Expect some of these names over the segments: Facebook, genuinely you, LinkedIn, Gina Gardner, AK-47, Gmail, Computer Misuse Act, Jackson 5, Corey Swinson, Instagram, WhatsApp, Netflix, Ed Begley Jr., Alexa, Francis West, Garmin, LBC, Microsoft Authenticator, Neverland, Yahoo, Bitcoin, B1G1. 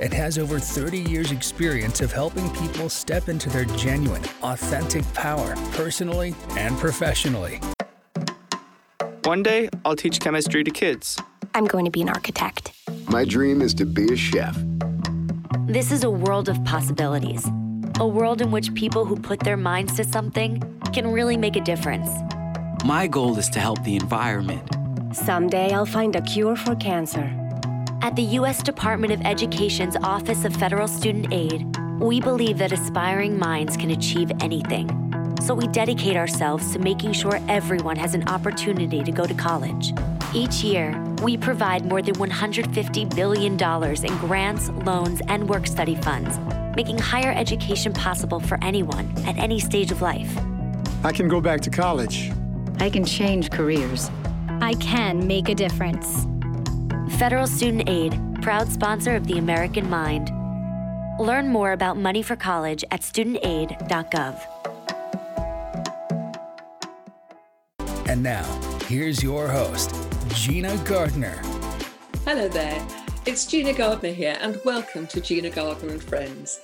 and has over 30 years' experience of helping people step into their genuine, authentic power, personally and professionally. One day, I'll teach chemistry to kids. I'm going to be an architect. My dream is to be a chef. This is a world of possibilities. A world in which people who put their minds to something can really make a difference. My goal is to help the environment. Someday I'll find a cure for cancer. At the U.S. Department of Education's Office of Federal Student Aid, we believe that aspiring minds can achieve anything. So we dedicate ourselves to making sure everyone has an opportunity to go to college. Each year, we provide more than $150 billion in grants, loans, and work study funds, making higher education possible for anyone at any stage of life. I can go back to college. I can change careers. I can make a difference. Federal Student Aid, proud sponsor of the American Mind. Learn more about money for college at studentaid.gov. And now, here's your host, Gina Gardner. Hello there. It's Gina Gardner here, and welcome to Gina Gardner and Friends.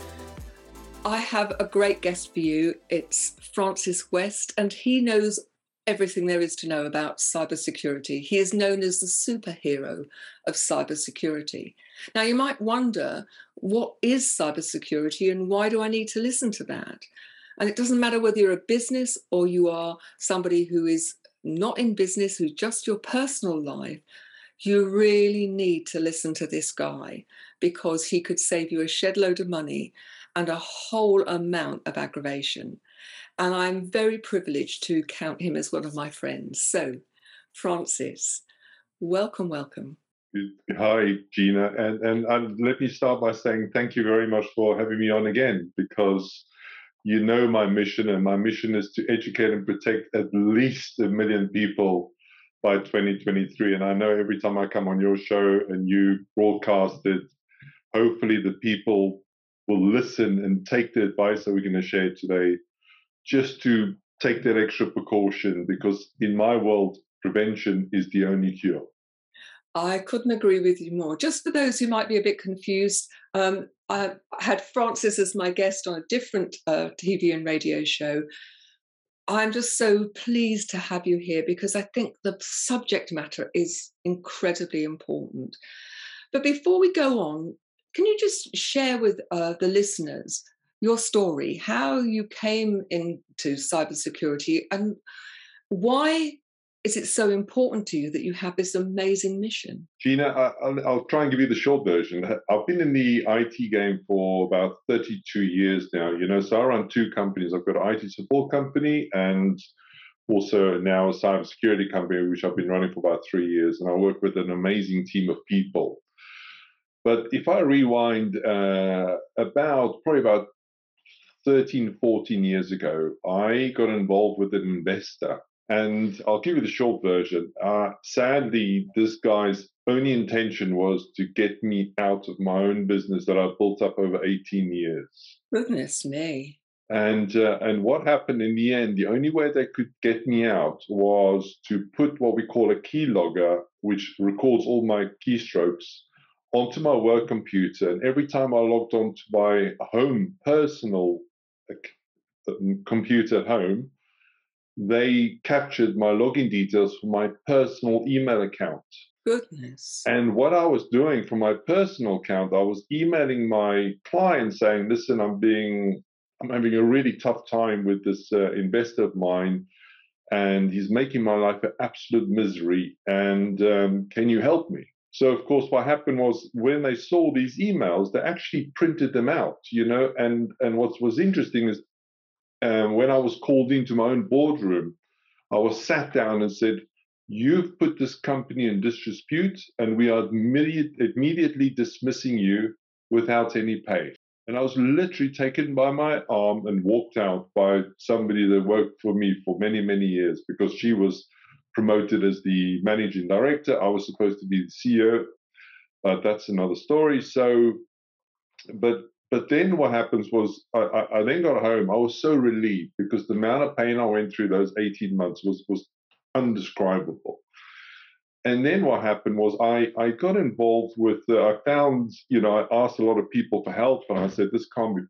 I have a great guest for you. It's Francis West, and he knows everything there is to know about cybersecurity. He is known as the superhero of cybersecurity. Now, you might wonder, what is cybersecurity and why do I need to listen to that? And it doesn't matter whether you're a business or you are somebody who is not in business, who's just your personal life. You really need to listen to this guy because he could save you a shed load of money and a whole amount of aggravation. And I'm very privileged to count him as one of my friends. So, Francis, welcome. Hi, Gina. And let me start by saying thank you very much for having me on again, because you know my mission, and my mission is to educate and protect at least 1 million people by 2023. And I know every time I come on your show and you broadcast it, hopefully the people will listen and take the advice that we're going to share today, just to take that extra precaution, because in my world, prevention is the only cure. I couldn't agree with you more. Just for those who might be a bit confused, I had Francis as my guest on a different TV and radio show. I'm just so pleased to have you here because I think the subject matter is incredibly important. But before we go on, can you just share with the listeners your story, how you came into cybersecurity, and why is it so important to you that you have this amazing mission? Gina, I'll try and give you the short version. I've been in the IT game for about 32 years now. You know, so I run two companies. I've got an IT support company and also now a cybersecurity company, which I've been running for about 3 years. And I work with an amazing team of people. But if I rewind about 13, 14 years ago, I got involved with an investor. And I'll give you the short version. Sadly, this guy's only intention was to get me out of my own business that I built up over 18 years. Goodness me. And what happened in the end, the only way they could get me out was to put what we call a keylogger, which records all my keystrokes, onto my work computer. And every time I logged onto my home personal computer at home, they captured my login details for my personal email account. Goodness. And what I was doing for my personal account, I was emailing my client saying, listen, I'm having a really tough time with this investor of mine, and he's making my life an absolute misery, and can you help me? So, of course, what happened was when they saw these emails, they actually printed them out, you know, and what was interesting is when I was called into my own boardroom, I was sat down and said, you've put this company in disrepute and we are immediately dismissing you without any pay. And I was literally taken by my arm and walked out by somebody that worked for me for many, many years, because she was promoted as the managing director. I was supposed to be the CEO, but that's another story. So, but then what happens was I then got home. I was so relieved because the amount of pain I went through those 18 months was indescribable. And then what happened was I got involved with, I found, you know, I asked a lot of people for help, and I said, this can't be,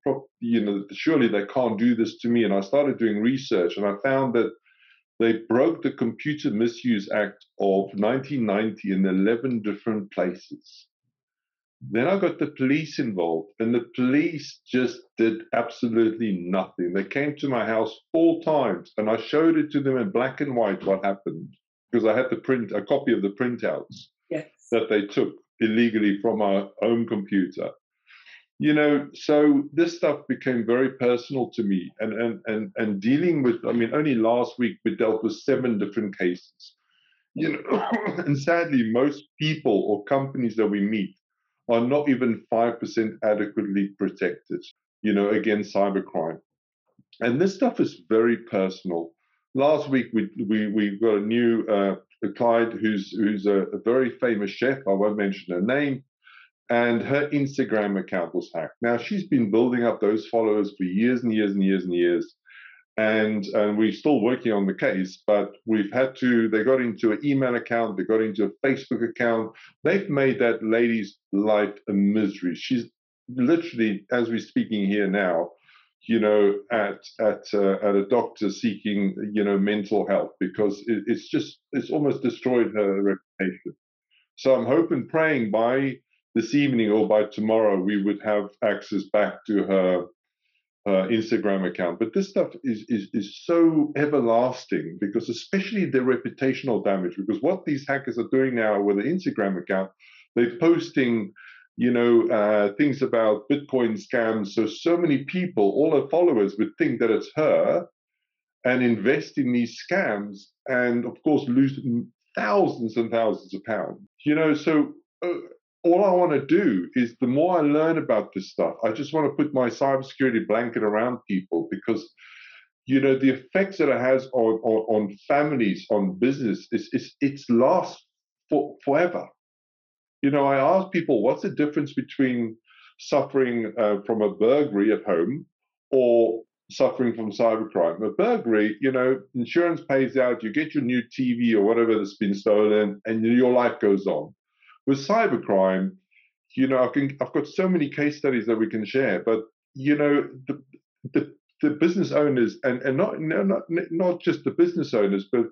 you know, surely they can't do this to me. And I started doing research, and I found that they broke the Computer Misuse Act of 1990 in 11 different places. Then I got the police involved, and the police just did absolutely nothing. They came to my house 4 times, and I showed it to them in black and white what happened, because I had the a copy of the printouts that they took illegally from our home computer. You know, so this stuff became very personal to me, and dealing with, I mean, only last week we dealt with 7 different cases. You know, and sadly, most people or companies that we meet are not even 5% adequately protected, you know, against cybercrime. And this stuff is very personal. Last week, we got a new client who's a very famous chef. I won't mention her name. And her Instagram account was hacked. Now, she's been building up those followers for years and years and years and years. And we're still working on the case, but we've had to, they got into an email account, they got into a Facebook account. They've made that lady's life a misery. She's literally, as we're speaking here now, you know, at a doctor seeking, you know, mental health, because it's just, it's almost destroyed her reputation. So I'm hoping, praying by this evening or by tomorrow, we would have access back to her Instagram account. But this stuff is so everlasting, because especially the reputational damage, because what these hackers are doing now with the Instagram account, they're posting, you know, things about Bitcoin scams. So many people, all her followers, would think that it's her and invest in these scams, and of course lose thousands and thousands of pounds. You know, so all I want to do is, the more I learn about this stuff, I just want to put my cybersecurity blanket around people, because, you know, the effects that it has on families, on business, it's lasts forever. You know, I ask people, what's the difference between suffering from a burglary at home or suffering from cybercrime? A burglary, you know, insurance pays out, you get your new TV or whatever that's been stolen, and your life goes on. With cybercrime, you know, I've got so many case studies that we can share, but, you know, the business owners, and not just the business owners, but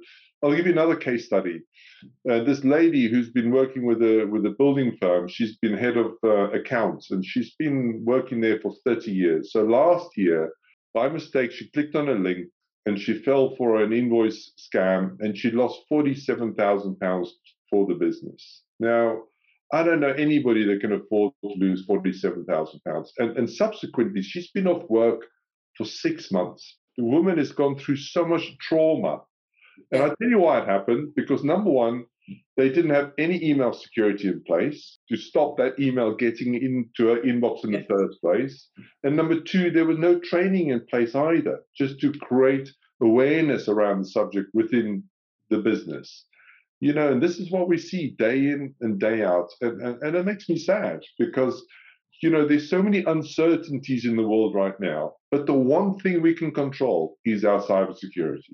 I'll give you another case study. This lady who's been working with a building firm, she's been head of accounts, and she's been working there for 30 years. So last year, by mistake, she clicked on a link and she fell for an invoice scam, and she lost £47,000 for the business. Now, I don't know anybody that can afford to lose £47,000. And subsequently, she's been off work for 6 months. The woman has gone through so much trauma. And I tell you why it happened, because number one, they didn't have any email security in place to stop that email getting into her inbox in the first place. And number two, there was no training in place either, just to create awareness around the subject within the business. You know, and this is what we see day in and day out. And it makes me sad, because, you know, there's so many uncertainties in the world right now. But the one thing we can control is our cybersecurity.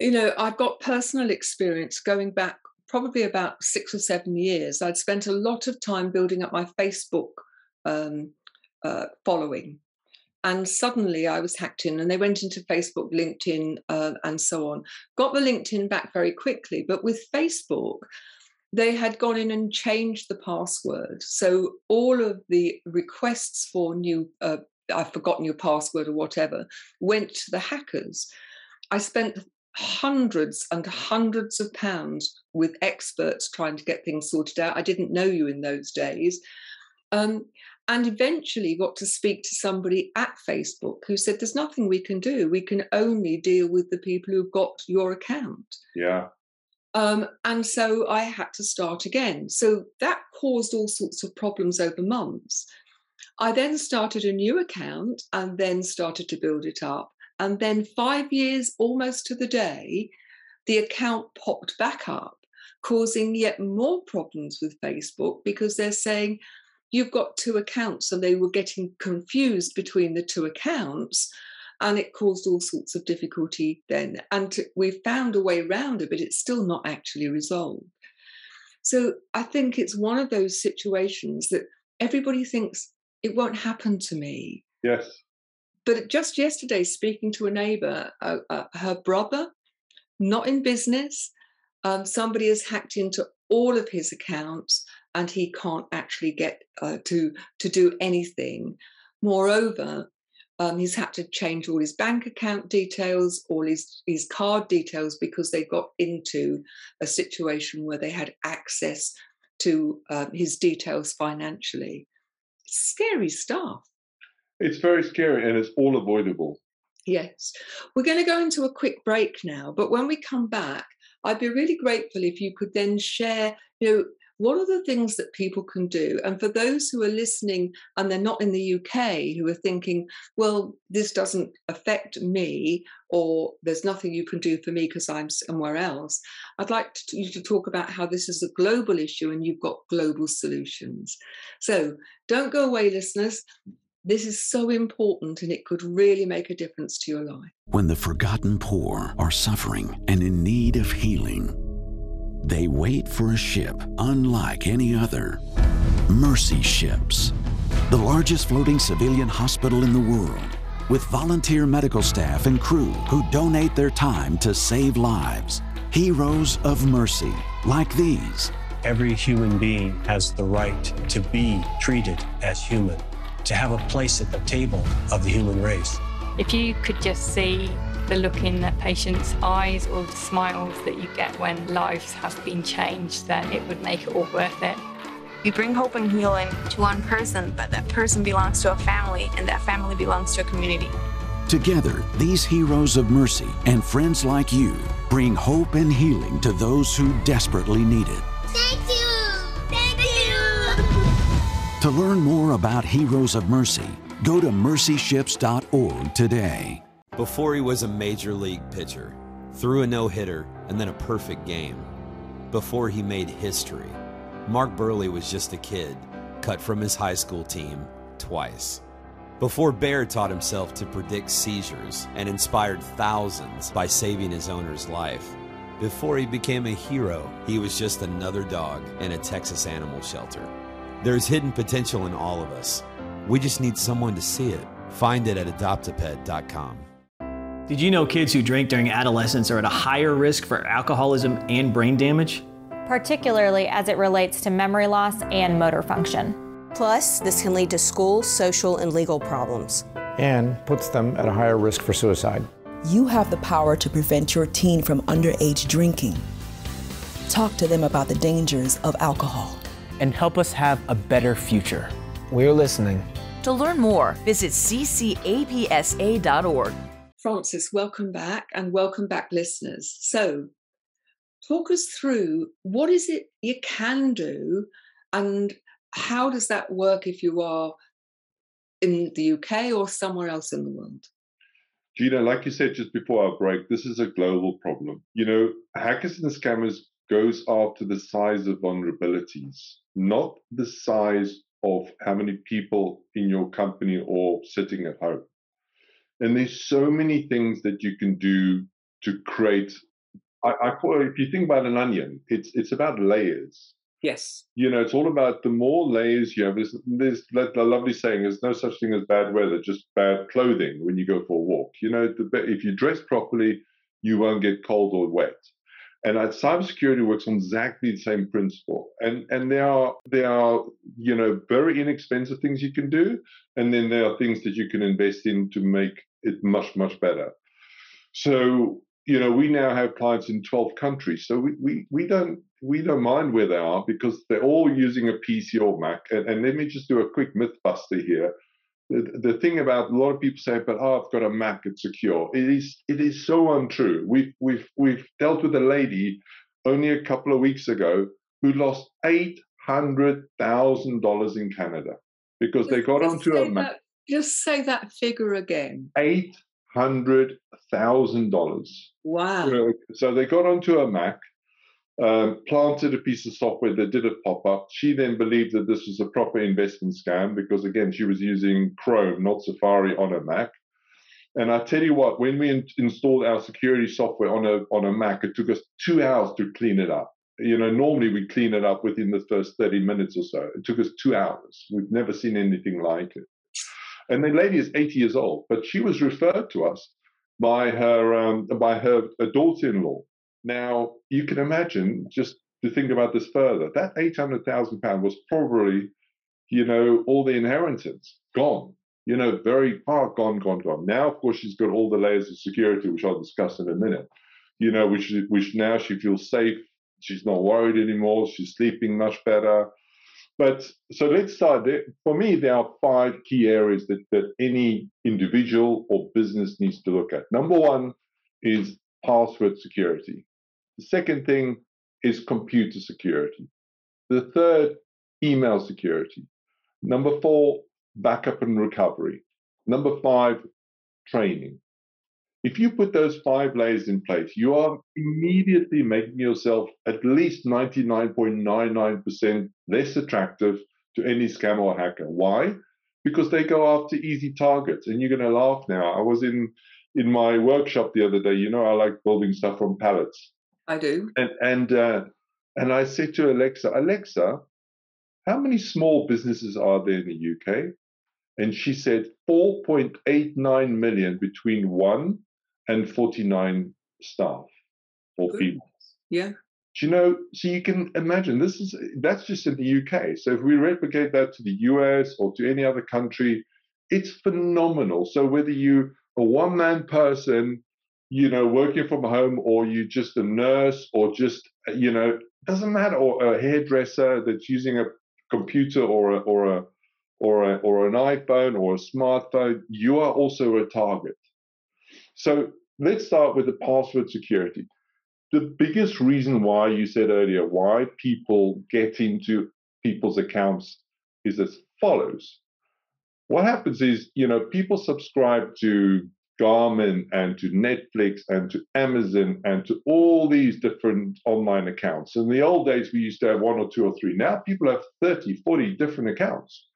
You know, I've got personal experience going back probably about 6 or 7 years. I'd spent a lot of time building up my Facebook following, and suddenly I was hacked in, and they went into Facebook, LinkedIn, and so on. Got the LinkedIn back very quickly, but with Facebook, they had gone in and changed the password. So all of the requests for new, I've forgotten your password or whatever, went to the hackers. I spent hundreds and hundreds of pounds with experts trying to get things sorted out. I didn't know you in those days. And eventually got to speak to somebody at Facebook who said, there's nothing we can do. We can only deal with the people who've got your account. Yeah. And so I had to start again. So that caused all sorts of problems over months. I then started a new account and then started to build it up. And then 5 years, almost to the day, the account popped back up, causing yet more problems with Facebook because they're saying, you've got two accounts, and they were getting confused between the two accounts, and it caused all sorts of difficulty then. And we found a way around it, but it's still not actually resolved. So I think it's one of those situations that everybody thinks, it won't happen to me. Yes. But just yesterday, speaking to a neighbour, her brother, not in business, somebody has hacked into all of his accounts and he can't actually get to do anything. Moreover, he's had to change all his bank account details, all his card details, because they got into a situation where they had access to his details financially. Scary stuff. It's very scary, and it's all avoidable. Yes. We're going to go into a quick break now, but when we come back, I'd be really grateful if you could then share, you know, what are the things that people can do? And for those who are listening and they're not in the UK, who are thinking, well, this doesn't affect me, or there's nothing you can do for me because I'm somewhere else, I'd like you to talk about how this is a global issue and you've got global solutions. So don't go away, listeners. This is so important, and it could really make a difference to your life. When the forgotten poor are suffering and in need of healing, they wait for a ship unlike any other. Mercy Ships, the largest floating civilian hospital in the world, with volunteer medical staff and crew who donate their time to save lives. Heroes of mercy, like these. Every human being has the right to be treated as human, to have a place at the table of the human race. If you could just see the look in the patient's eyes or the smiles that you get when lives have been changed, then it would make it all worth it. You bring hope and healing to one person, but that person belongs to a family, and that family belongs to a community. Together, these heroes of mercy and friends like you bring hope and healing to those who desperately need it. Thank you! Thank you! To learn more about Heroes of Mercy, go to mercyships.org today. Before he was a major league pitcher, threw a no-hitter, and then a perfect game. Before he made history, Mark Burley was just a kid, cut from his high school team twice. Before Bayer taught himself to predict seizures and inspired thousands by saving his owner's life. Before he became a hero, he was just another dog in a Texas animal shelter. There's hidden potential in all of us. We just need someone to see it. Find it at adoptapet.com. Did you know kids who drink during adolescence are at a higher risk for alcoholism and brain damage? Particularly as it relates to memory loss and motor function. Plus, this can lead to school, social, and legal problems. And puts them at a higher risk for suicide. You have the power to prevent your teen from underage drinking. Talk to them about the dangers of alcohol. And help us have a better future. We're listening. To learn more, visit ccapsa.org. Francis, welcome back, and welcome back, listeners. So talk us through, what is it you can do, and how does that work if you are in the UK or somewhere else in the world? Gina, like you said just before our break, this is a global problem. You know, hackers and scammers goes after the size of vulnerabilities, not the size of how many people in your company or sitting at home. And there's so many things that you can do to create. I call it, if you think about an onion, it's about layers. Yes. You know, it's all about the more layers you have. There's that lovely saying, there's no such thing as bad weather, just bad clothing when you go for a walk. You know, if you dress properly, you won't get cold or wet. And cybersecurity works on exactly the same principle. And there are you know, very inexpensive things you can do, and then there are things that you can invest in to make it much, much better. So, you know, we now have clients in 12 countries. So we don't mind where they are, because they're all using a PC or Mac. And let me just do a quick myth buster here. The thing about a lot of people say, but I've got a Mac, it's secure. It is so untrue. We've dealt with a lady only a couple of weeks ago who lost $800,000 in Canada because they got onto a map. Just say that figure again. $800,000. Wow. So they got onto a Mac, planted a piece of software that did a pop-up. She then believed that this was a proper investment scam because, again, she was using Chrome, not Safari, on a Mac. And I tell you what, when we installed our security software on a Mac, it took us 2 hours to clean it up. You know, normally we clean it up within the first 30 minutes or so. It took us 2 hours. We've never seen anything like it. And the lady is 80 years old, but she was referred to us by her daughter-in-law. Now, you can imagine, just to think about this further, that £800,000 was probably, you know, all the inheritance gone. You know, very far gone. Now, of course, she's got all the layers of security, which I'll discuss in a minute, you know, which now she feels safe. She's not worried anymore. She's sleeping much better. But so let's start there. For me, there are 5 key areas that any individual or business needs to look at. Number one is password security. The second thing is computer security. The third, email security. Number 4, backup and recovery. Number 5, training. If you put those 5 layers in place, you are immediately making yourself at least 99.99% less attractive to any scammer or hacker. Why? Because they go after easy targets. And you're going to laugh now. I was in my workshop the other day. You know, I like building stuff from pallets. I do. And I said to Alexa, how many small businesses are there in the UK? And she said 4.89 million between 1 and 49 staff or people. Yeah. Do you know, so you can imagine that's just in the UK. So if we replicate that to the US or to any other country, it's phenomenal. So whether you a one-man person, you know, working from home, or you just a nurse, or just, you know, doesn't matter, or a hairdresser that's using a computer or an iPhone or a smartphone, you are also a target. So let's start with the password security. The biggest reason why, you said earlier, why people get into people's accounts is as follows. What happens is, you know, people subscribe to Garmin and to Netflix and to Amazon and to all these different online accounts. In the old days, we used to have 1 or 2 or 3. Now people have 30, 40 different accounts.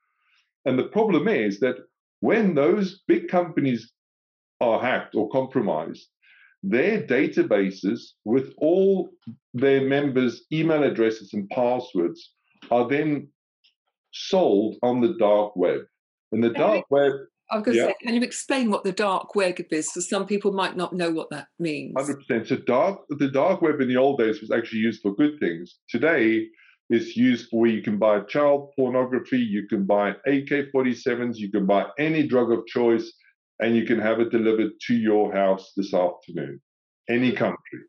And the problem is that when those big companies are hacked or compromised, their databases with all their members' email addresses and passwords are then sold on the dark web. And the dark web... I was going to say, can you explain what the dark web is? So some people might not know what that means. 100%. So the dark web in the old days was actually used for good things. Today... it's used for where you can buy child pornography, you can buy AK-47s, you can buy any drug of choice, and you can have it delivered to your house this afternoon, any country.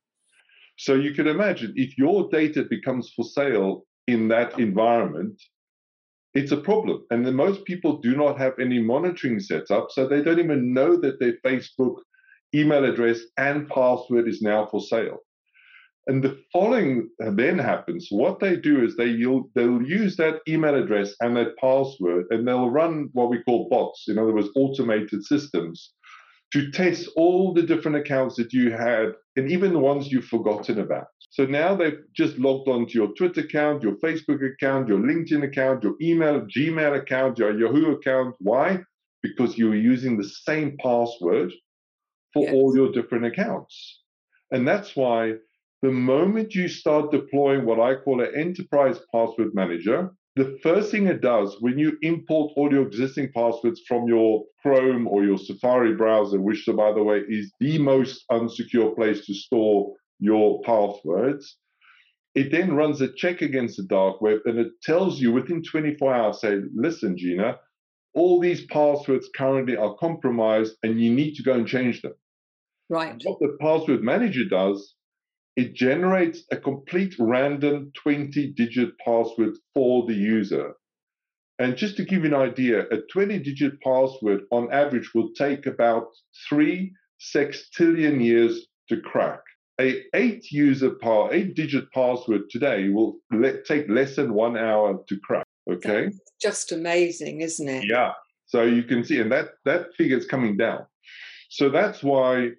So you can imagine if your data becomes for sale in that environment, it's a problem. And then most people do not have any monitoring set up, so they don't even know that their Facebook email address and password is now for sale. And the following then happens. What they do is they'll use that email address and that password, and they'll run what we call bots, in other words, automated systems, to test all the different accounts that you had and even the ones you've forgotten about. So now they've just logged on to your Twitter account, your Facebook account, your LinkedIn account, your email, Gmail account, your Yahoo account. Why? Because you were using the same password for all your different accounts. And that's why... the moment you start deploying what I call an enterprise password manager, the first thing it does when you import all your existing passwords from your Chrome or your Safari browser, which, by the way, is the most unsecure place to store your passwords, it then runs a check against the dark web, and it tells you within 24 hours, say, listen, Gina, all these passwords currently are compromised, and you need to go and change them. Right. And what the password manager does, it generates a complete random 20-digit password for the user. And just to give you an idea, a 20-digit password on average will take about 3 sextillion years to crack. A 8-digit password today will take less than 1 hour to crack. Okay. That's just amazing, isn't it? Yeah. So you can see, and that figure is coming down. So that's why,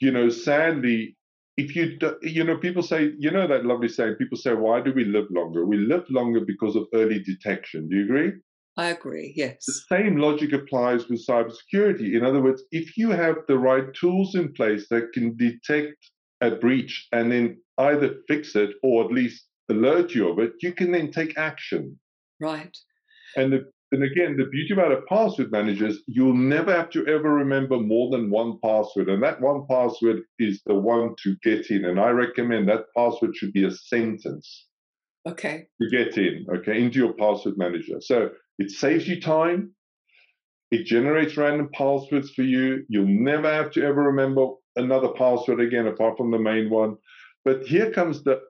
you know, sadly, if you, you know, people say, you know, that lovely saying, people say, why do we live longer? We live longer because of early detection. Do you agree? I agree, yes. The same logic applies with cybersecurity. In other words, if you have the right tools in place that can detect a breach and then either fix it or at least alert you of it, you can then take action. Right. And again, the beauty about a password manager is you'll never have to ever remember more than one password. And that one password is the one to get in. And I recommend that password should be a sentence. Okay. To get in, okay, into your password manager. So it saves you time. It generates random passwords for you. You'll never have to ever remember another password again, apart from the main one. But here comes the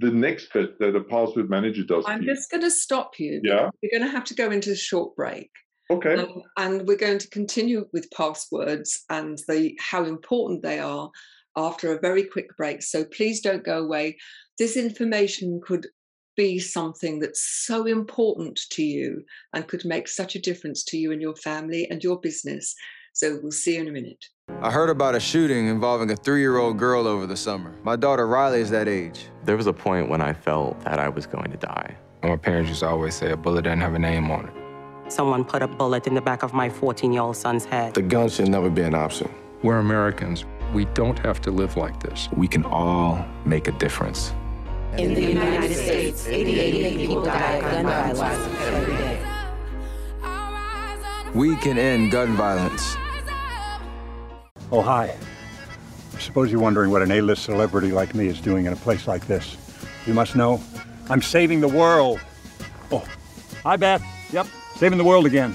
next bit that a password manager does. I'm just going to stop you. Yeah. We're going to have to go into a short break. Okay. And we're going to continue with passwords and how important they are after a very quick break. So please don't go away. This information could be something that's so important to you and could make such a difference to you and your family and your business. So we'll see you in a minute. I heard about a shooting involving a 3-year-old girl over the summer. My daughter Riley is that age. There was a point when I felt that I was going to die. My parents used to always say a bullet doesn't have a name on it. Someone put a bullet in the back of my 14-year-old son's head. The gun should never be an option. We're Americans. We don't have to live like this. We can all make a difference. In the United States, 88 people die of gun violence every day. We can end gun violence. Oh, hi. I suppose you're wondering what an A-list celebrity like me is doing in a place like this. You must know, I'm saving the world. Oh, hi, Beth. Yep, saving the world again.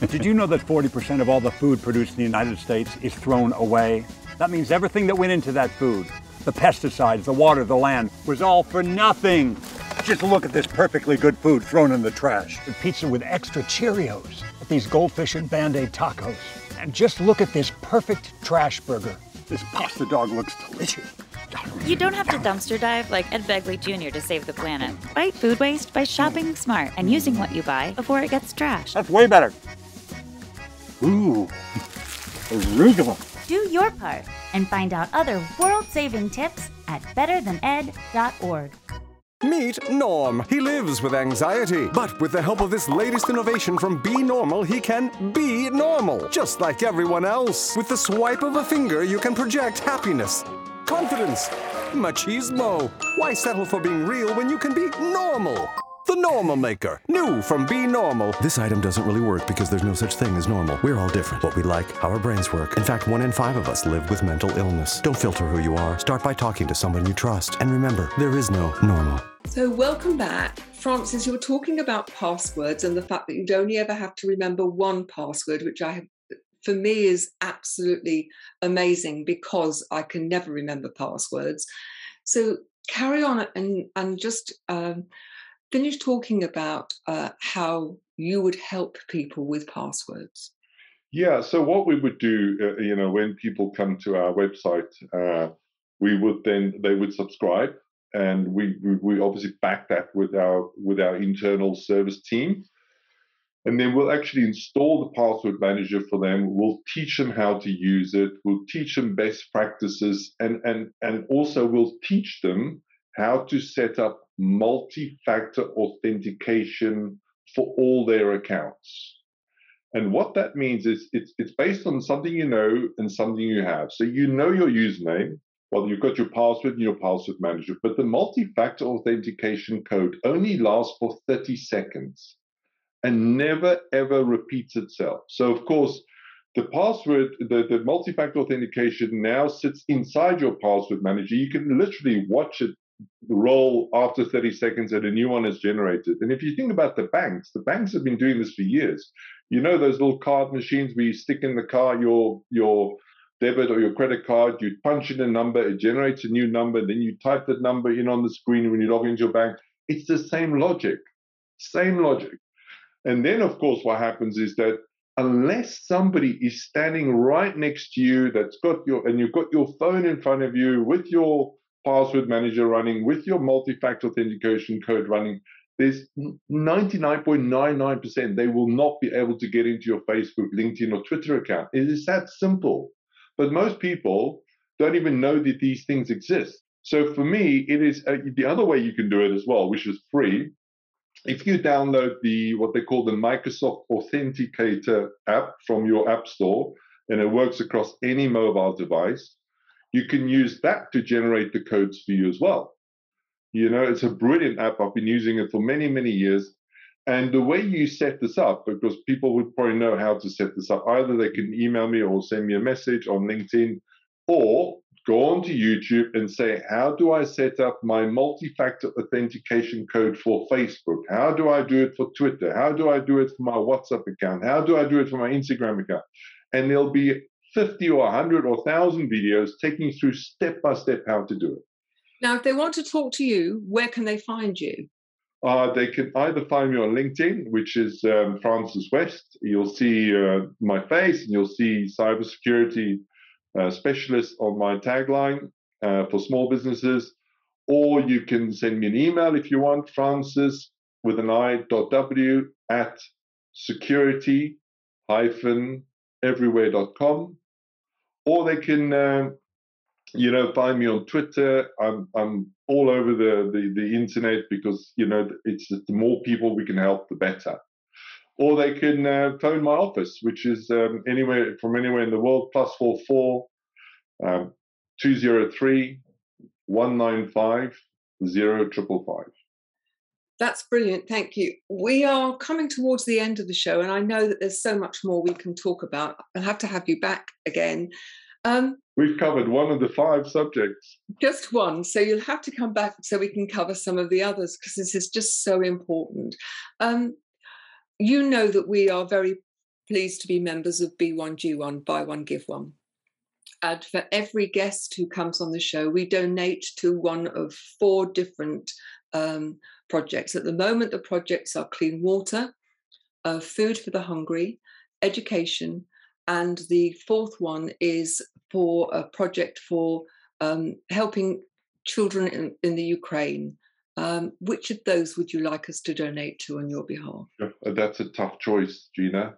Did you know that 40% of all the food produced in the United States is thrown away? That means everything that went into that food, the pesticides, the water, the land, was all for nothing. Just look at this perfectly good food thrown in the trash. The pizza with extra Cheerios, at these goldfish and Band-Aid tacos. And just look at this perfect trash burger. This pasta dog looks delicious. You don't have to dumpster dive like Ed Begley Jr. to save the planet. Fight food waste by shopping smart and using what you buy before it gets trashed. That's way better. Ooh, arugula. Do your part and find out other world-saving tips at betterthaned.org. Meet Norm. He lives with anxiety, but with the help of this latest innovation from Be Normal, he can be normal, just like everyone else. With the swipe of a finger, you can project happiness, confidence, machismo. Why settle for being real when you can be normal? The Normal Maker, new from Be Normal. This item doesn't really work because there's no such thing as normal. We're all different. What we like, how our brains work. In fact, 1 in 5 of us live with mental illness. Don't filter who you are. Start by talking to someone you trust. And remember, there is no normal. So welcome back. Francis, you were talking about passwords and the fact that you'd only ever have to remember one password, which for me is absolutely amazing because I can never remember passwords. So carry on and just finish talking about how you would help people with passwords. Yeah, so what we would do, you know, when people come to our website, they would subscribe. And we obviously back that with our internal service team. And then we'll actually install the password manager for them. We'll teach them how to use it. We'll teach them best practices. And also we'll teach them how to set up multi-factor authentication for all their accounts. And what that means is it's based on something you know and something you have. So you know your username. Well, you've got your password and your password manager, but the multi-factor authentication code only lasts for 30 seconds and never, ever repeats itself. So, of course, the password, the multi-factor authentication now sits inside your password manager. You can literally watch it roll after 30 seconds and a new one is generated. And if you think about the banks have been doing this for years. You know those little card machines where you stick in the car your debit or your credit card, you punch in a number, it generates a new number, then you type that number in on the screen when you log into your bank. It's the same logic. And then, of course, what happens is that unless somebody is standing right next to you and you've got your phone in front of you with your password manager running, with your multi-factor authentication code running, there's 99.99% they will not be able to get into your Facebook, LinkedIn, or Twitter account. It is that simple. But most people don't even know that these things exist. So for me, it is the other way you can do it as well, which is free. If you download the what they call the Microsoft Authenticator app from your app store, and it works across any mobile device, you can use that to generate the codes for you as well. You know, it's a brilliant app. I've been using it for many, many years. And the way you set this up, because people would probably know how to set this up, either they can email me or send me a message on LinkedIn, or go onto YouTube and say, how do I set up my multi-factor authentication code for Facebook? How do I do it for Twitter? How do I do it for my WhatsApp account? How do I do it for my Instagram account? And there'll be 50 or 100 or 1,000 videos taking you through step-by-step how to do it. Now, if they want to talk to you, where can they find you? They can either find me on LinkedIn, which is Francis West. You'll see my face, and you'll see cybersecurity specialist on my tagline for small businesses. Or you can send me an email if you want, francis.w@security-everywhere.com. Or they can you know, find me on Twitter. I'm all over the internet, because, you know, it's just the more people we can help, the better. Or they can phone my office, which is anywhere from anywhere in the world, +44 203 195 0555. That's brilliant. Thank you. We are coming towards the end of the show, and I know that there's so much more we can talk about. I'll have to have you back again. We've covered one of the 5 subjects. Just one. So you'll have to come back so we can cover some of the others, because this is just so important. You know that we are very pleased to be members of B1G1, Buy One, Give One. And for every guest who comes on the show, we donate to one of 4 different projects. At the moment, the projects are clean water, food for the hungry, education, and the 4th one is for a project for helping children in the Ukraine. Which of those would you like us to donate to on your behalf? That's a tough choice, Gina.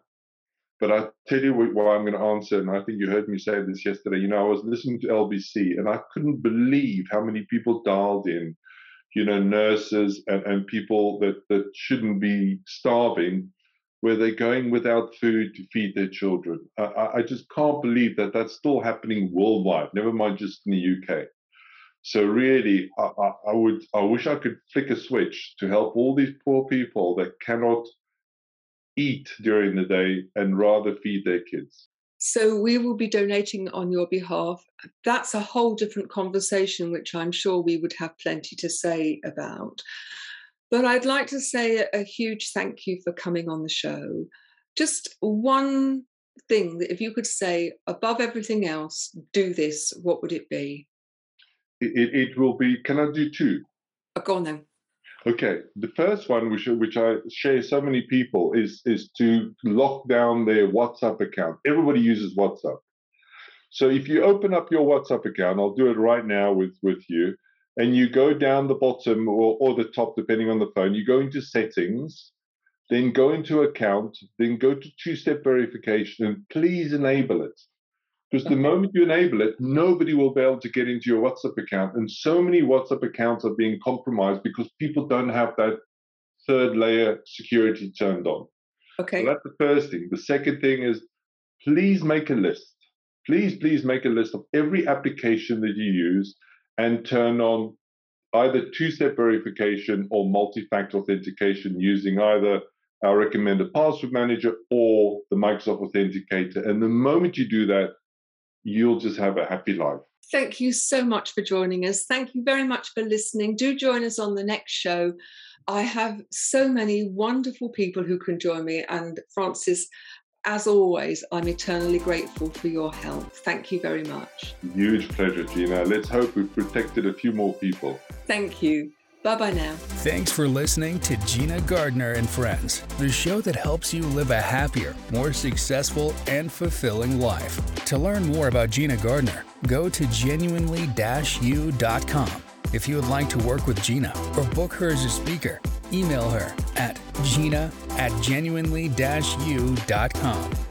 But I tell you what I'm going to answer, and I think you heard me say this yesterday. You know, I was listening to LBC, and I couldn't believe how many people dialed in, you know, nurses and people that shouldn't be starving, where they're going without food to feed their children. I just can't believe that that's still happening worldwide, never mind just in the UK. So really, I wish I could flick a switch to help all these poor people that cannot eat during the day and rather feed their kids. So we will be donating on your behalf. That's a whole different conversation, which I'm sure we would have plenty to say about. But I'd like to say a huge thank you for coming on the show. Just one thing that if you could say, above everything else, do this, what would it be? It will be, can I do 2? Go on then. Okay, the first one, which I share so many people, is to lock down their WhatsApp account. Everybody uses WhatsApp. So if you open up your WhatsApp account, I'll do it right now with you, and you go down the bottom or the top, depending on the phone, you go into settings, then go into account, then go to 2-step verification, and please enable it. Because the moment you enable it, nobody will be able to get into your WhatsApp account. And so many WhatsApp accounts are being compromised because people don't have that 3rd layer security turned on. Okay. So that's the first thing. The second thing is, please make a list. Please make a list of every application that you use and turn on either 2-step verification or multi-factor authentication using either our recommended password manager or the Microsoft Authenticator. And the moment you do that, you'll just have a happy life. Thank you so much for joining us. Thank you very much for listening. Do join us on the next show. I have so many wonderful people who can join me. And Francis, as always, I'm eternally grateful for your help. Thank you very much. Huge pleasure, Gina. Let's hope we've protected a few more people. Thank you. Bye-bye now. Thanks for listening to Gina Gardner and Friends, the show that helps you live a happier, more successful, and fulfilling life. To learn more about Gina Gardner, go to genuinely-you.com. If you would like to work with Gina or book her as a speaker, email her at gina@genuinely-you.com.